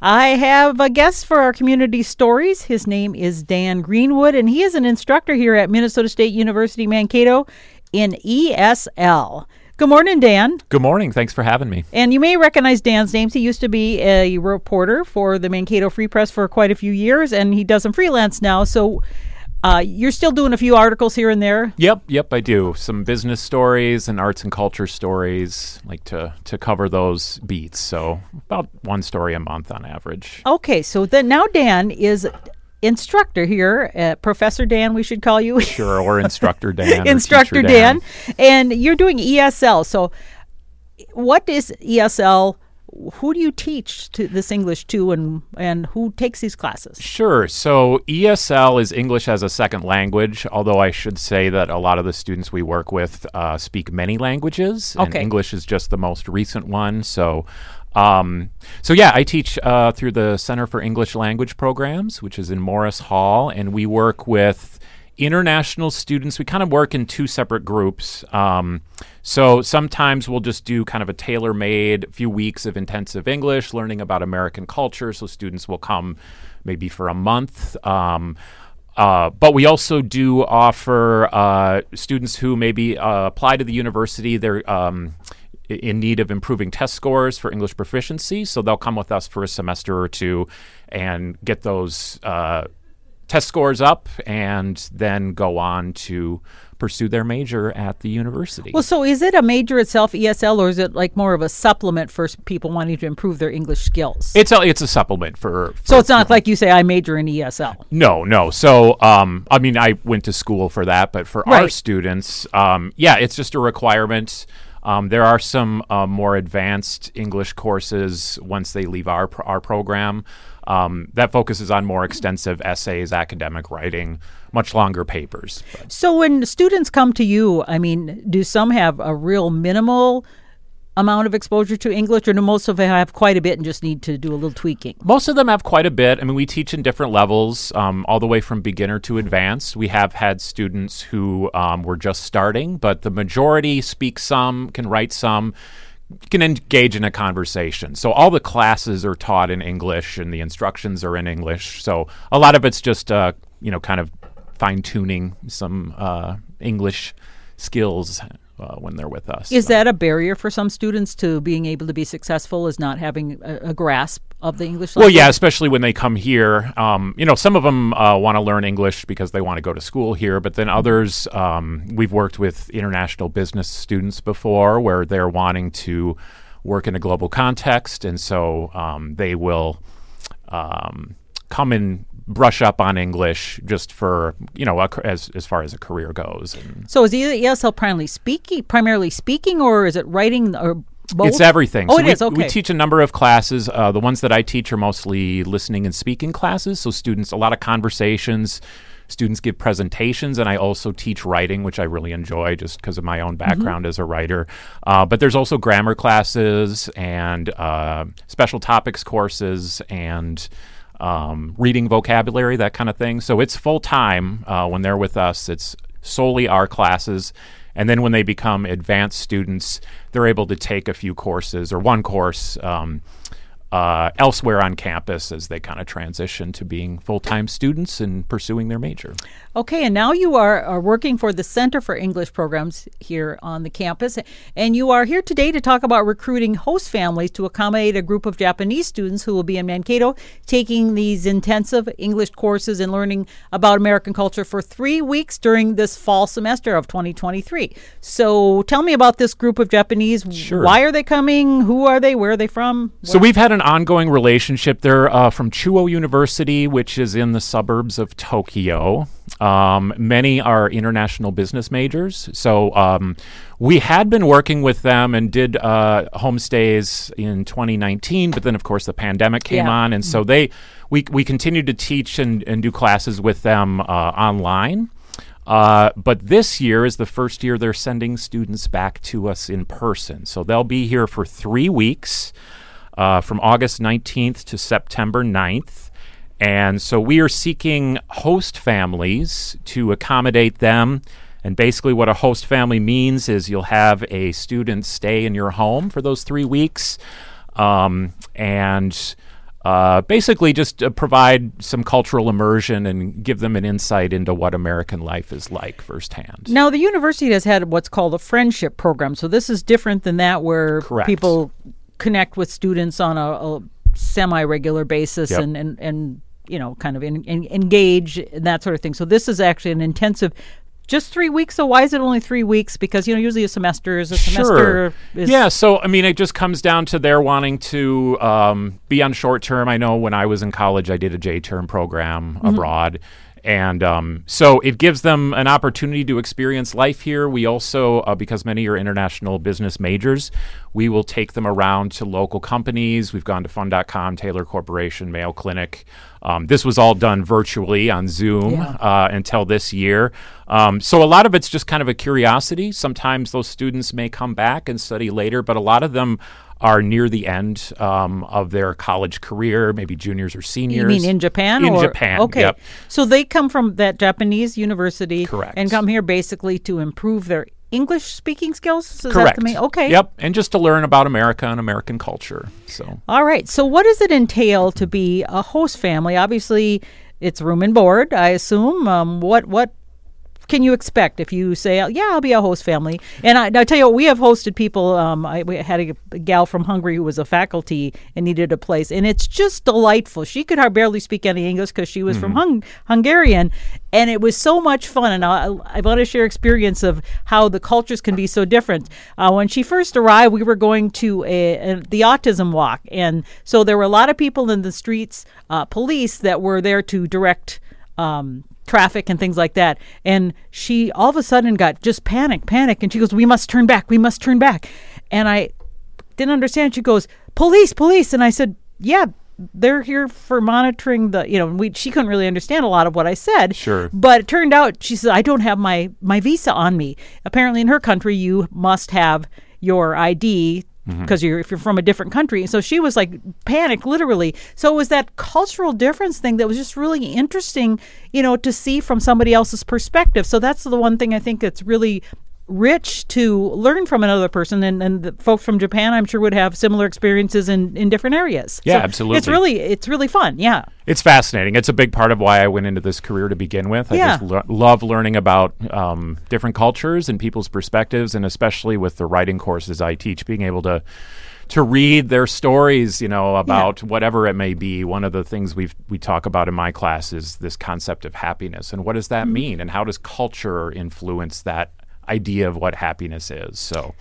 I have a guest for our community stories. His name is Dan Greenwood, and he is an instructor here at Minnesota State University Mankato in ESL. Good morning, Dan. Good morning. Thanks for having me. And you may recognize Dan's names. He used to be a reporter for the Mankato Free Press for quite a few years, and he does some freelance now. So you're still doing a few articles here and there? Yep, I do. Some business stories and arts and culture stories. I like to cover those beats. So about one story a month on average. Okay, so then now Dan is instructor here, Professor Dan, we should call you. Sure, or Instructor Dan. Instructor Dan. And you're doing ESL. So what is ESL? Who do you teach to this English to, and who takes these classes? Sure. So ESL is English as a second language, although I should say that a lot of the students we work with speak many languages. Okay. And English is just the most recent one. So I teach through the Center for English Language Programs, which is in Morris Hall, and we work with international students. We kind of work in two separate groups. So sometimes we'll just do kind of a tailor-made few weeks of intensive English, learning about American culture. So students will come maybe for a month. But we also do offer students who maybe apply to the university. They're in need of improving test scores for English proficiency. So they'll come with us for a semester or two and get those test scores up and then go on to pursue their major at the university. Well, so is it a major itself, ESL, or is it like more of a supplement for people wanting to improve their English skills? It's a supplement for so it's not like you say, I major in ESL. No. So, I mean, I went to school for that, but for our students, it's just a requirement. There are some more advanced English courses once they leave our program that focuses on more extensive essays, academic writing, much longer papers. But. So when students come to you, I mean, do some have a real minimal amount of exposure to English, or do most of them have quite a bit and just need to do a little tweaking? Most of them have quite a bit. I mean, we teach in different levels, all the way from beginner to advanced. We have had students who were just starting, but the majority speak some, can write some, can engage in a conversation. So all the classes are taught in English and the instructions are in English. So a lot of it's just, kind of fine-tuning some English skills when they're with us. Is that a barrier for some students to being able to be successful, is not having a grasp of the English language? Well, yeah, especially when they come here. Some of them want to learn English because they want to go to school here, but then others, we've worked with international business students before where they're wanting to work in a global context, and so they will come in brush up on English just for, as far as a career goes. And so is ESL primarily speaking, or is it writing, or both? It's everything. We teach a number of classes. The ones that I teach are mostly listening and speaking classes. So students, a lot of conversations, students give presentations, and I also teach writing, which I really enjoy just because of my own background as a writer. But there's also grammar classes and special topics courses and reading vocabulary, that kind of thing. So it's full-time when they're with us. It's solely our classes. And then when they become advanced students, they're able to take a few courses or one course elsewhere on campus as they kind of transition to being full-time students and pursuing their major. Okay, and now you are working for the Center for English Programs here on the campus, and you are here today to talk about recruiting host families to accommodate a group of Japanese students who will be in Mankato taking these intensive English courses and learning about American culture for 3 weeks during this fall semester of 2023. So tell me about this group of Japanese. Sure. Why are they coming? Who are they? Where are they from? So we've had an ongoing relationship. They're from Chuo University, which is in the suburbs of Tokyo. Many are international business majors. So we had been working with them and did homestays in 2019, but then, of course, the pandemic came on. And so we continued to teach and do classes with them online. But this year is the first year they're sending students back to us in person. So they'll be here for 3 weeks. From August 19th to September 9th. And so we are seeking host families to accommodate them. And basically what a host family means is you'll have a student stay in your home for those 3 weeks. And basically just provide some cultural immersion and give them an insight into what American life is like firsthand. Now, the university has had what's called a friendship program, so this is different than that where people connect with students on a semi-regular basis and you know, kind of engage and that sort of thing. So this is actually an intensive, just 3 weeks. So why is it only 3 weeks? Because, you know, usually a semester is a semester. Yeah. So, I mean, it just comes down to their wanting to be on short term. I know when I was in college, I did a J-term program abroad. And so it gives them an opportunity to experience life here. We also, because many are international business majors, we will take them around to local companies. We've gone to Fund.com, Taylor Corporation, Mayo Clinic. This was all done virtually on Zoom until this year. So a lot of it's just kind of a curiosity. Sometimes those students may come back and study later, but a lot of them are near the end of their college career, maybe juniors or seniors. You mean in Japan? In Japan, okay. Yep. So they come from that Japanese university and come here basically to improve their English speaking skills? Is that the main? Okay. Yep, and just to learn about America and American culture. So. All right, so what does it entail to be a host family? Obviously, it's room and board, I assume. What can you expect if you say, yeah, I'll be a host family? And I'll tell you what, we have hosted people. We had a gal from Hungary who was a faculty and needed a place. And it's just delightful. She could barely speak any English because she was from Hungarian. And it was so much fun. And I want to share experience of how the cultures can be so different. When she first arrived, we were going to the autism walk. And so there were a lot of people in the streets, police that were there to direct traffic and things like that. And she all of a sudden got just panic. And she goes, we must turn back. And I didn't understand. She goes, police. And I said, yeah, they're here for monitoring the, you know, she couldn't really understand a lot of what I said. Sure. But it turned out, she said, I don't have my visa on me. Apparently in her country, you must have your ID because if you're from a different country. So she was like panicked, literally. So it was that cultural difference thing that was just really interesting, you know, to see from somebody else's perspective. So that's the one thing I think that's really rich to learn from another person. And the folks from Japan, I'm sure, would have similar experiences in different areas. Yeah, so absolutely. It's really fun, yeah. It's fascinating. It's a big part of why I went into this career to begin with. I just love learning about different cultures and people's perspectives, and especially with the writing courses I teach, being able to read their stories, you know, about whatever it may be. One of the things we talk about in my class is this concept of happiness, and what does that mean, and how does culture influence that idea of what happiness is. So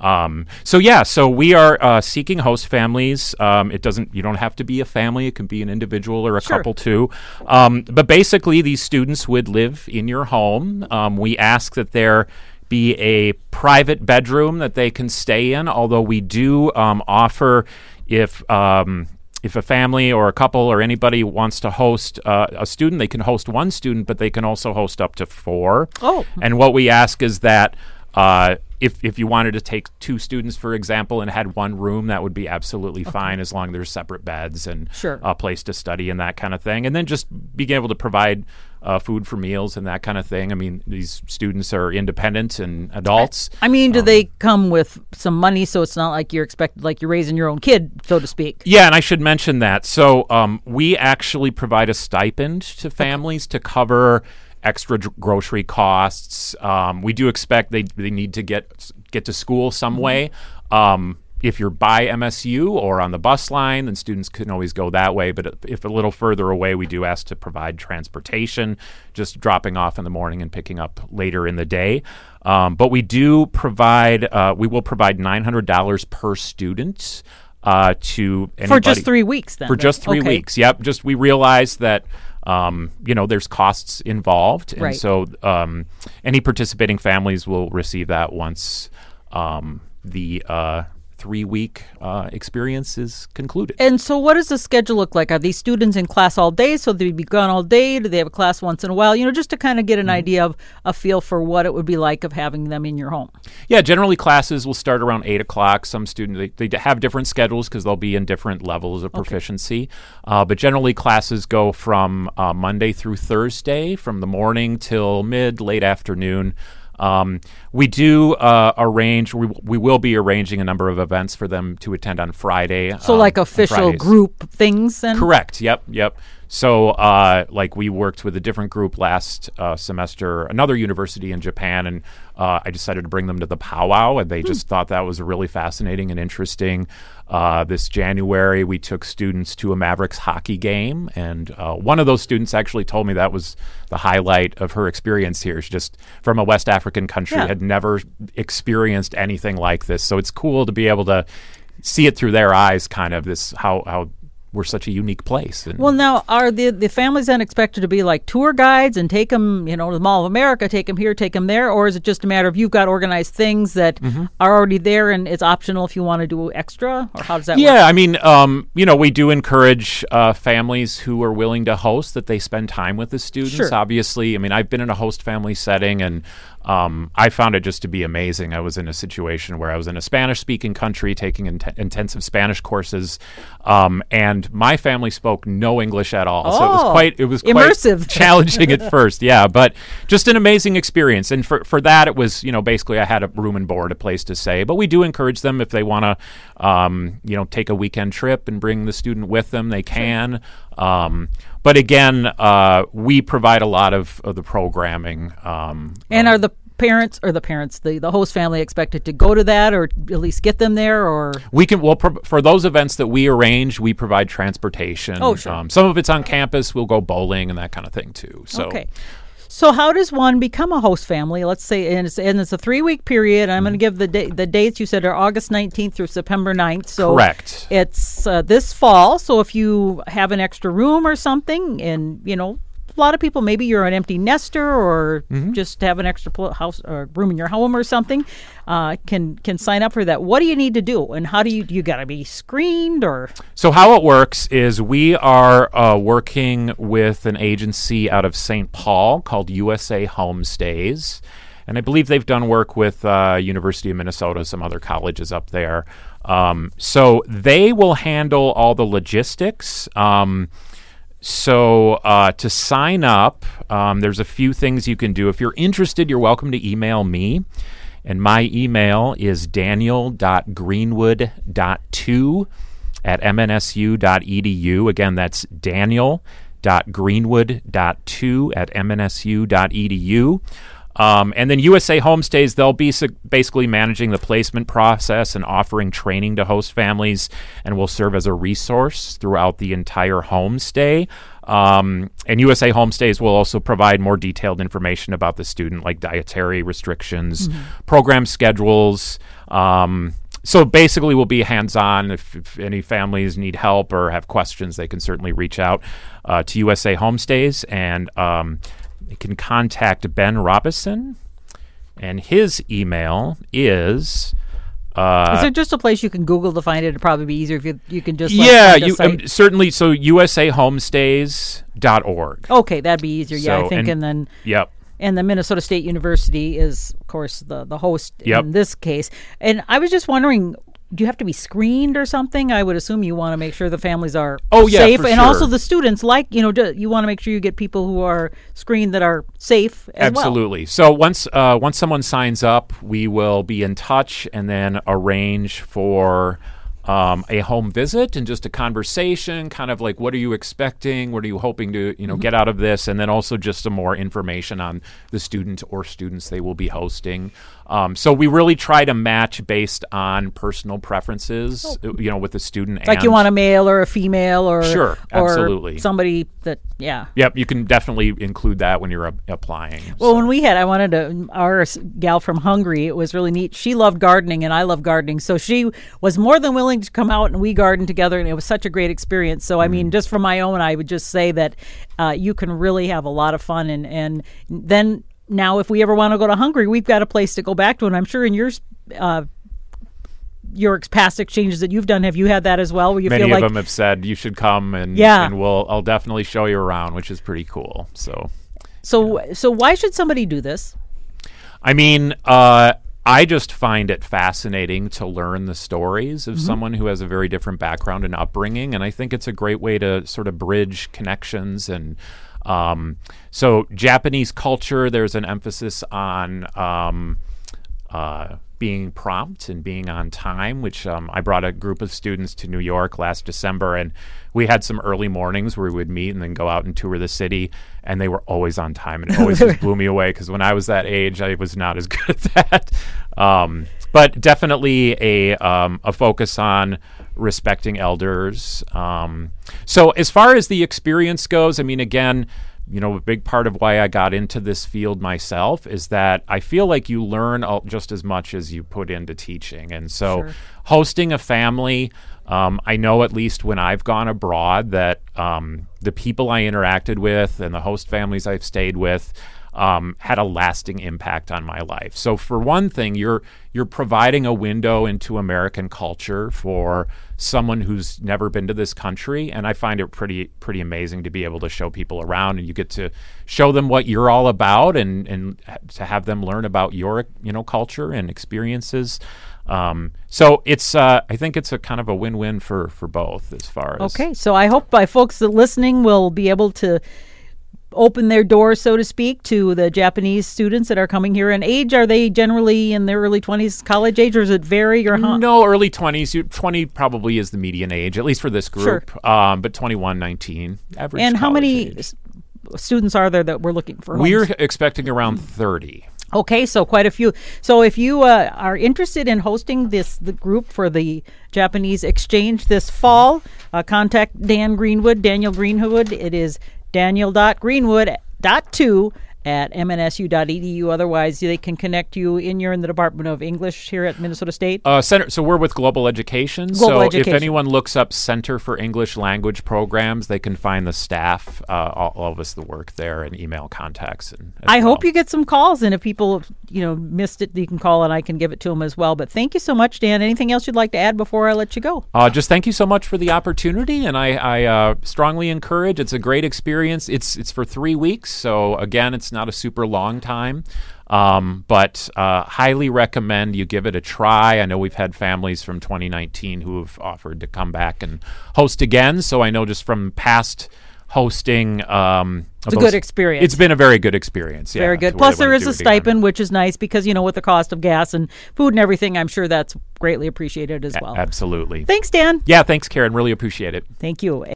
we are seeking host families. You don't have to be a family. It can be an individual or a couple too. But basically these students would live in your home. We ask that there be a private bedroom that they can stay in, although we do offer if a family or a couple or anybody wants to host a student, they can host one student, but they can also host up to four. Oh. And what we ask is that if you wanted to take two students, for example, and had one room, that would be absolutely fine, as long as there's separate beds and a place to study and that kind of thing. And then just being able to provide food for meals and that kind of thing. I mean, these students are independent and adults. I mean, do they come with some money, so it's not like you're raising your own kid, so to speak? Yeah, and I should mention that. So we actually provide a stipend to families to cover extra grocery costs. We do expect they need to get to school some way. If you're by MSU or on the bus line, then students can always go that way. But if a little further away, we do ask to provide transportation, just dropping off in the morning and picking up later in the day. But we do provide, we will provide $900 per student to anybody. For just 3 weeks then? For just 3 weeks, yep. Just we realized that you know, there's costs involved. And so any participating families will receive that once the 3-week experience is concluded. And so what does the schedule look like? Are these students in class all day? So they'd be gone all day? Do they have a class once in a while? You know, just to kind of get an idea of a feel for what it would be like of having them in your home. Yeah, generally classes will start around 8 o'clock. Some students, they have different schedules because they'll be in different levels of proficiency. But generally classes go from Monday through Thursday, from the morning till late afternoon. We do arrange, we will be arranging a number of events for them to attend on Friday. So like official group things? Then? Correct. Yep. So like we worked with a different group last semester, another university in Japan, and I decided to bring them to the powwow, and they just thought that was really fascinating and interesting. This January, we took students to a Mavericks hockey game, and one of those students actually told me that was the highlight of her experience here. She's just from a West African country, had never experienced anything like this. So it's cool to be able to see it through their eyes, kind of this how we're such a unique place. And well, now, are the families then expected to be like tour guides and take them, you know, to the Mall of America, take them here, take them there? Or is it just a matter of you've got organized things that are already there and it's optional if you want to do extra? Or how does that work? Yeah, I mean, you know, we do encourage families who are willing to host that they spend time with the students. Sure. Obviously, I mean, I've been in a host family setting and I found it just to be amazing. I was in a situation where I was in a Spanish-speaking country taking intensive Spanish courses, and my family spoke no English at all. Oh, so it was quite immersive, challenging at first. Yeah, but just an amazing experience. And for that, it was, you know, basically I had a room and board, a place to stay. But we do encourage them if they want to, you know, take a weekend trip and bring the student with them, they can. But again, we provide a lot of the programming. And are the host family expected to go to that, or at least get them there? Or we can for those events that we arrange, we provide transportation. Oh, sure. Some of it's on campus. We'll go bowling and that kind of thing too. So. Okay. So how does one become a host family? Let's say, and it's a 3-week period. I'm going to give the dates you said are August 19th through September 9th. So correct. It's this fall. So if you have an extra room or something, and you know, a lot of people, maybe you're an empty nester or just have an extra house or room in your home or something, can sign up for that. What do you need to do, and how do you got to be screened or? So how it works is we are working with an agency out of St. Paul called USA Homestays, and I believe they've done work with University of Minnesota, some other colleges up there. So they will handle all the logistics. So to sign up, there's a few things you can do. If you're interested, you're welcome to email me. And my email is daniel.greenwood.2@mnsu.edu. Again, that's daniel.greenwood.2@mnsu.edu. And then USA Homestays, they'll be basically managing the placement process and offering training to host families, and will serve as a resource throughout the entire homestay. And USA Homestays will also provide more detailed information about the student, like dietary restrictions, program schedules. So basically we'll be hands-on. If any families need help or have questions, they can certainly reach out to USA Homestays, and you can contact Ben Robison, and his email is... is there just a place you can Google to find it? It'd probably be easier if you can just... certainly. So usahomestays.org. Okay, that'd be easier, I think. And then... Yep. And the Minnesota State University is, of course, the host in this case. And I was just wondering... Do you have to be screened or something? I would assume you want to make sure the families are safe. And also the students, you want to make sure you get people who are screened that are safe as well. Absolutely. So once someone signs up, we will be in touch and then arrange for a home visit and just a conversation, kind of like what are you expecting, what are you hoping to get out of this, and then also just some more information on the student or students they will be hosting. So we really try to match based on personal preferences, with the student. Like you want a male or a female or absolutely somebody that, Yep, you can definitely include that when you're applying. Well, when we had, our gal from Hungary, it was really neat. She loved gardening and I love gardening. So she was more than willing to come out and we gardened together, and it was such a great experience. So, I mean, just for my own, I would just say that you can really have a lot of fun and then... Now, if we ever want to go to Hungary, we've got a place to go back to, and I'm sure in your past exchanges that you've done, have you had that as well? Where you feel like them have said you should come, and I'll definitely show you around, which is pretty cool. So why should somebody do this? I mean, I just find it fascinating to learn the stories of someone who has a very different background and upbringing, and I think it's a great way to sort of bridge connections and So Japanese culture, there's an emphasis on being prompt and being on time, which I brought a group of students to New York last December, and we had some early mornings where we would meet and then go out and tour the city, and they were always on time, and it always just blew me away, because when I was that age, I was not as good at that. But definitely a focus on respecting elders. So as far as the experience goes, I mean, again, you know, a big part of why I got into this field myself is that I feel like you learn just as much as you put into teaching. And so sure. Hosting a family, I know at least when I've gone abroad that the people I interacted with and the host families I've stayed with had a lasting impact on my life. So for one thing, you're providing a window into American culture for someone who's never been to this country, and I find it pretty amazing to be able to show people around, and you get to show them what you're all about, and to have them learn about your culture and experiences. So it's I think it's a kind of a win-win for both as far as. Okay, so I hope by folks that listening will be able to open their doors, so to speak, to the Japanese students that are coming here. In age, are they generally in their early 20s, college age, or does it vary? Or no, early 20s. 20 probably is the median age, at least for this group. Sure. But 21, 19, average. And how many students are there that we're looking for? We're expecting around 30. Okay, so quite a few. So if you are interested in hosting the group for the Japanese exchange this fall, contact Daniel Greenwood. It is daniel.greenwood.2@mnsu.edu. Otherwise, they can connect you in the Department of English here at Minnesota State. So we're with Global Education. If anyone looks up Center for English Language Programs, they can find the staff, all of us, the work there, and email contacts. I hope you get some calls, and if people missed it, you can call, and I can give it to them as well. But thank you so much, Dan. Anything else you'd like to add before I let you go? Just thank you so much for the opportunity, and I strongly encourage. It's a great experience. It's for 3 weeks, so again, it's not a super long time, but highly recommend you give it a try. I know we've had families from 2019 who have offered to come back and host again, so I know just from past hosting, it's a good experience. It's been a very good experience. Yeah, very good. Plus, there is a stipend, which is nice because, with the cost of gas and food and everything, I'm sure that's greatly appreciated as well. Absolutely. Thanks, Dan. Yeah, thanks, Karen. Really appreciate it. Thank you.